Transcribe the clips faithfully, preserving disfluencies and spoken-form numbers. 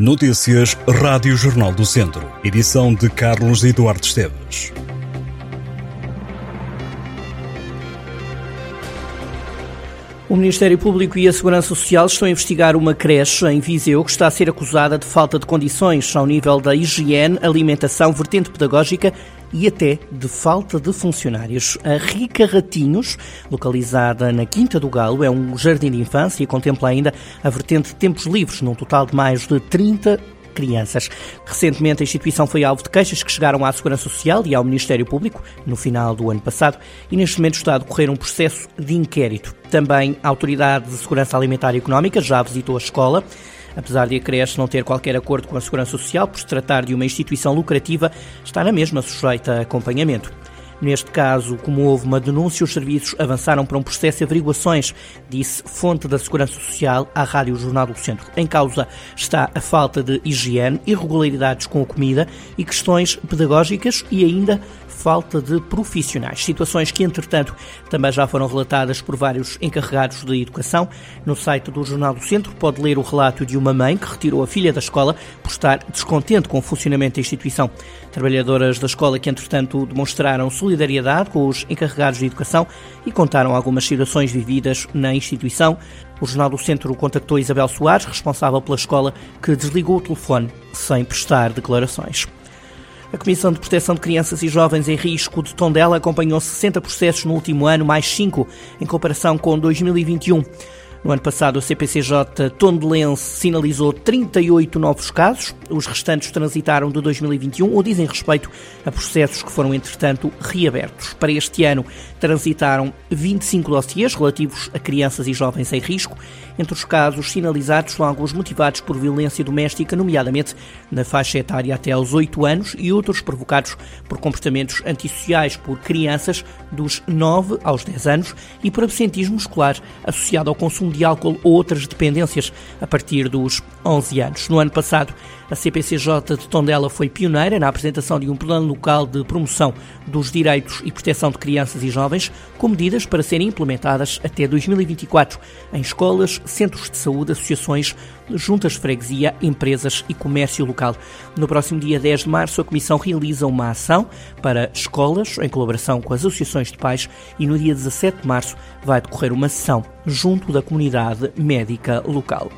Notícias Rádio Jornal do Centro. Edição de Carlos Eduardo Esteves. O Ministério Público e a Segurança Social estão a investigar uma creche em Viseu que está a ser acusada de falta de condições ao nível da higiene, alimentação, vertente pedagógica e até de falta de funcionários. A Rica Ratinhos, localizada na Quinta do Galo, é um jardim de infância e contempla ainda a vertente de tempos livres, num total de mais de trinta crianças. Recentemente, a instituição foi alvo de queixas que chegaram à Segurança Social e ao Ministério Público no final do ano passado e neste momento está a decorrer um processo de inquérito. Também a Autoridade de Segurança Alimentar e Económica já visitou a escola. Apesar de a creche não ter qualquer acordo com a Segurança Social, por se tratar de uma instituição lucrativa, está na mesma sujeita a acompanhamento. Neste caso, como houve uma denúncia, os serviços avançaram para um processo de averiguações, disse fonte da Segurança Social à Rádio Jornal do Centro. Em causa está a falta de higiene, irregularidades com a comida e questões pedagógicas e ainda falta de profissionais. Situações que, entretanto, também já foram relatadas por vários encarregados de educação. No site do Jornal do Centro pode ler o relato de uma mãe que retirou a filha da escola por estar descontente com o funcionamento da instituição. Trabalhadoras da escola que, entretanto, demonstraram solidariedade solidariedade com os encarregados de educação e contaram algumas situações vividas na instituição. O Jornal do Centro contactou Isabel Soares, responsável pela escola, que desligou o telefone sem prestar declarações. A Comissão de Proteção de Crianças e Jovens em Risco de Tondela acompanhou sessenta processos no último ano, mais cinco, em comparação com dois mil e vinte e um. No ano passado, a C P C J tondelense sinalizou trinta e oito novos casos. Os restantes transitaram de dois mil e vinte e um ou dizem respeito a processos que foram, entretanto, reabertos. Para este ano, transitaram vinte e cinco dossiês relativos a crianças e jovens em risco. Entre os casos sinalizados são alguns motivados por violência doméstica, nomeadamente na faixa etária até aos oito anos, e outros provocados por comportamentos antissociais por crianças dos nove aos dez anos e por absentismo escolar associado ao consumo de álcool ou outras dependências a partir dos onze anos. No ano passado, a C P C J de Tondela foi pioneira na apresentação de um plano local de promoção dos direitos e proteção de crianças e jovens, com medidas para serem implementadas até dois mil e vinte e quatro em escolas, centros de saúde, associações, juntas de freguesia, empresas e comércio local. No próximo dia dez de março, a Comissão realiza uma ação para escolas, em colaboração com as associações de pais, e no dia dezassete de março vai decorrer uma sessão junto da comunidade médica local.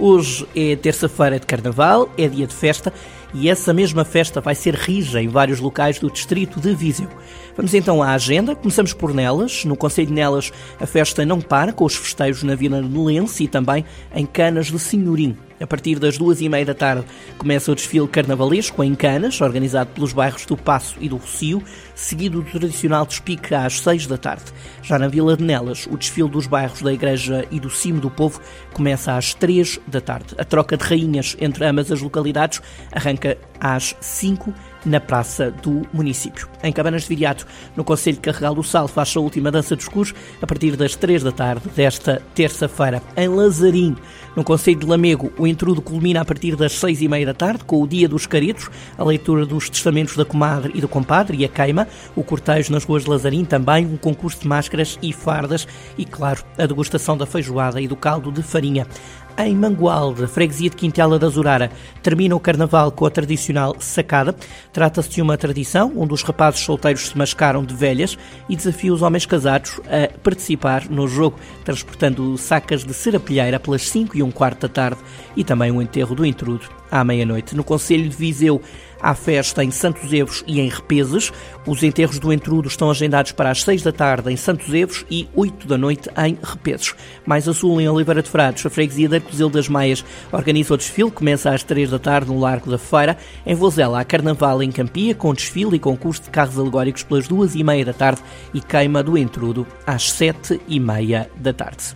Hoje é terça-feira de Carnaval, é dia de festa, e essa mesma festa vai ser rija em vários locais do distrito de Viseu. Vamos então à agenda. Começamos por Nelas. No concelho de Nelas, a festa não para, com os festejos na Vila Nulense e também em Canas de Senhorim. A partir das duas e meia da tarde começa o desfile carnavalesco em Canas, organizado pelos bairros do Passo e do Rocio, seguido do tradicional despique às seis da tarde. Já na Vila de Nelas, o desfile dos bairros da Igreja e do Cimo do Povo começa às três da tarde. A troca de rainhas entre ambas as localidades arranca às cinco na praça do município. Em Cabanas de Viriato, no concelho de Carregal do Sal, faz a última dança dos cus a partir das três da tarde desta terça-feira. Em Lazarim, no concelho de Lamego, o intrudo culmina a partir das seis e meia da tarde com o Dia dos Caretos, a leitura dos testamentos da comadre e do compadre e a queima, o cortejo nas ruas de Lazarim, também um concurso de máscaras e fardas e, claro, a degustação da feijoada e do caldo de farinha. Em Mangualde, freguesia de Quintela da Zurara, termina o carnaval com a tradicional sacada. Trata-se de uma tradição onde os rapazes solteiros se mascaram de velhas e desafiam os homens casados a participar no jogo, transportando sacas de serapilheira pelas cinco e um quarto da tarde e também o enterro do intrudo à meia-noite. No concelho de Viseu, há festa em Santos Evos e em Repeses. Os enterros do entrudo estão agendados para as seis da tarde em Santos Evos e oito da noite em Repeses. Mais a sul, em Oliveira de Frados, a freguesia de Arcosel das Maias organiza o desfile, começa às três da tarde no Largo da Feira. Em Vozela, há carnaval em Campia, com desfile e concurso de carros alegóricos pelas duas e meia da tarde e queima do entrudo às sete e meia da tarde.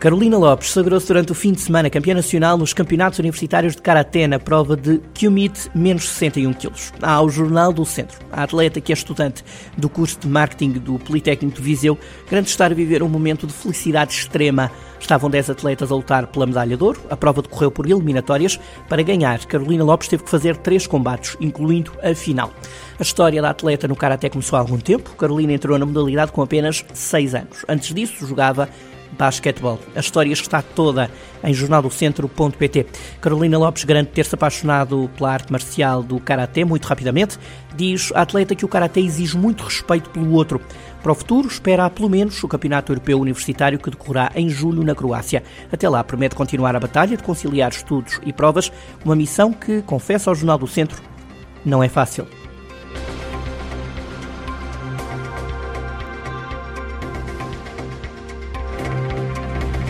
Carolina Lopes sagrou-se durante o fim de semana campeã nacional nos campeonatos universitários de karaté na prova de Kumite menos sessenta e um quilos. Ao Jornal do Centro, a atleta, que é estudante do curso de Marketing do Politécnico de Viseu, garante estar a viver um momento de felicidade extrema. Estavam dez atletas a lutar pela medalha de ouro. A prova decorreu por eliminatórias. Para ganhar, Carolina Lopes teve que fazer três combates, incluindo a final. A história da atleta no karaté começou há algum tempo. Carolina entrou na modalidade com apenas seis anos. Antes disso, jogava basquetebol. A história está toda em jornal do centro ponto p t. Carolina Lopes garante ter-se apaixonado pela arte marcial do karaté muito rapidamente. Diz a atleta que o karaté exige muito respeito pelo outro. Para o futuro, espera pelo menos o Campeonato Europeu Universitário, que decorrerá em julho na Croácia. Até lá, promete continuar a batalha de conciliar estudos e provas, uma missão que, confessa ao Jornal do Centro, não é fácil.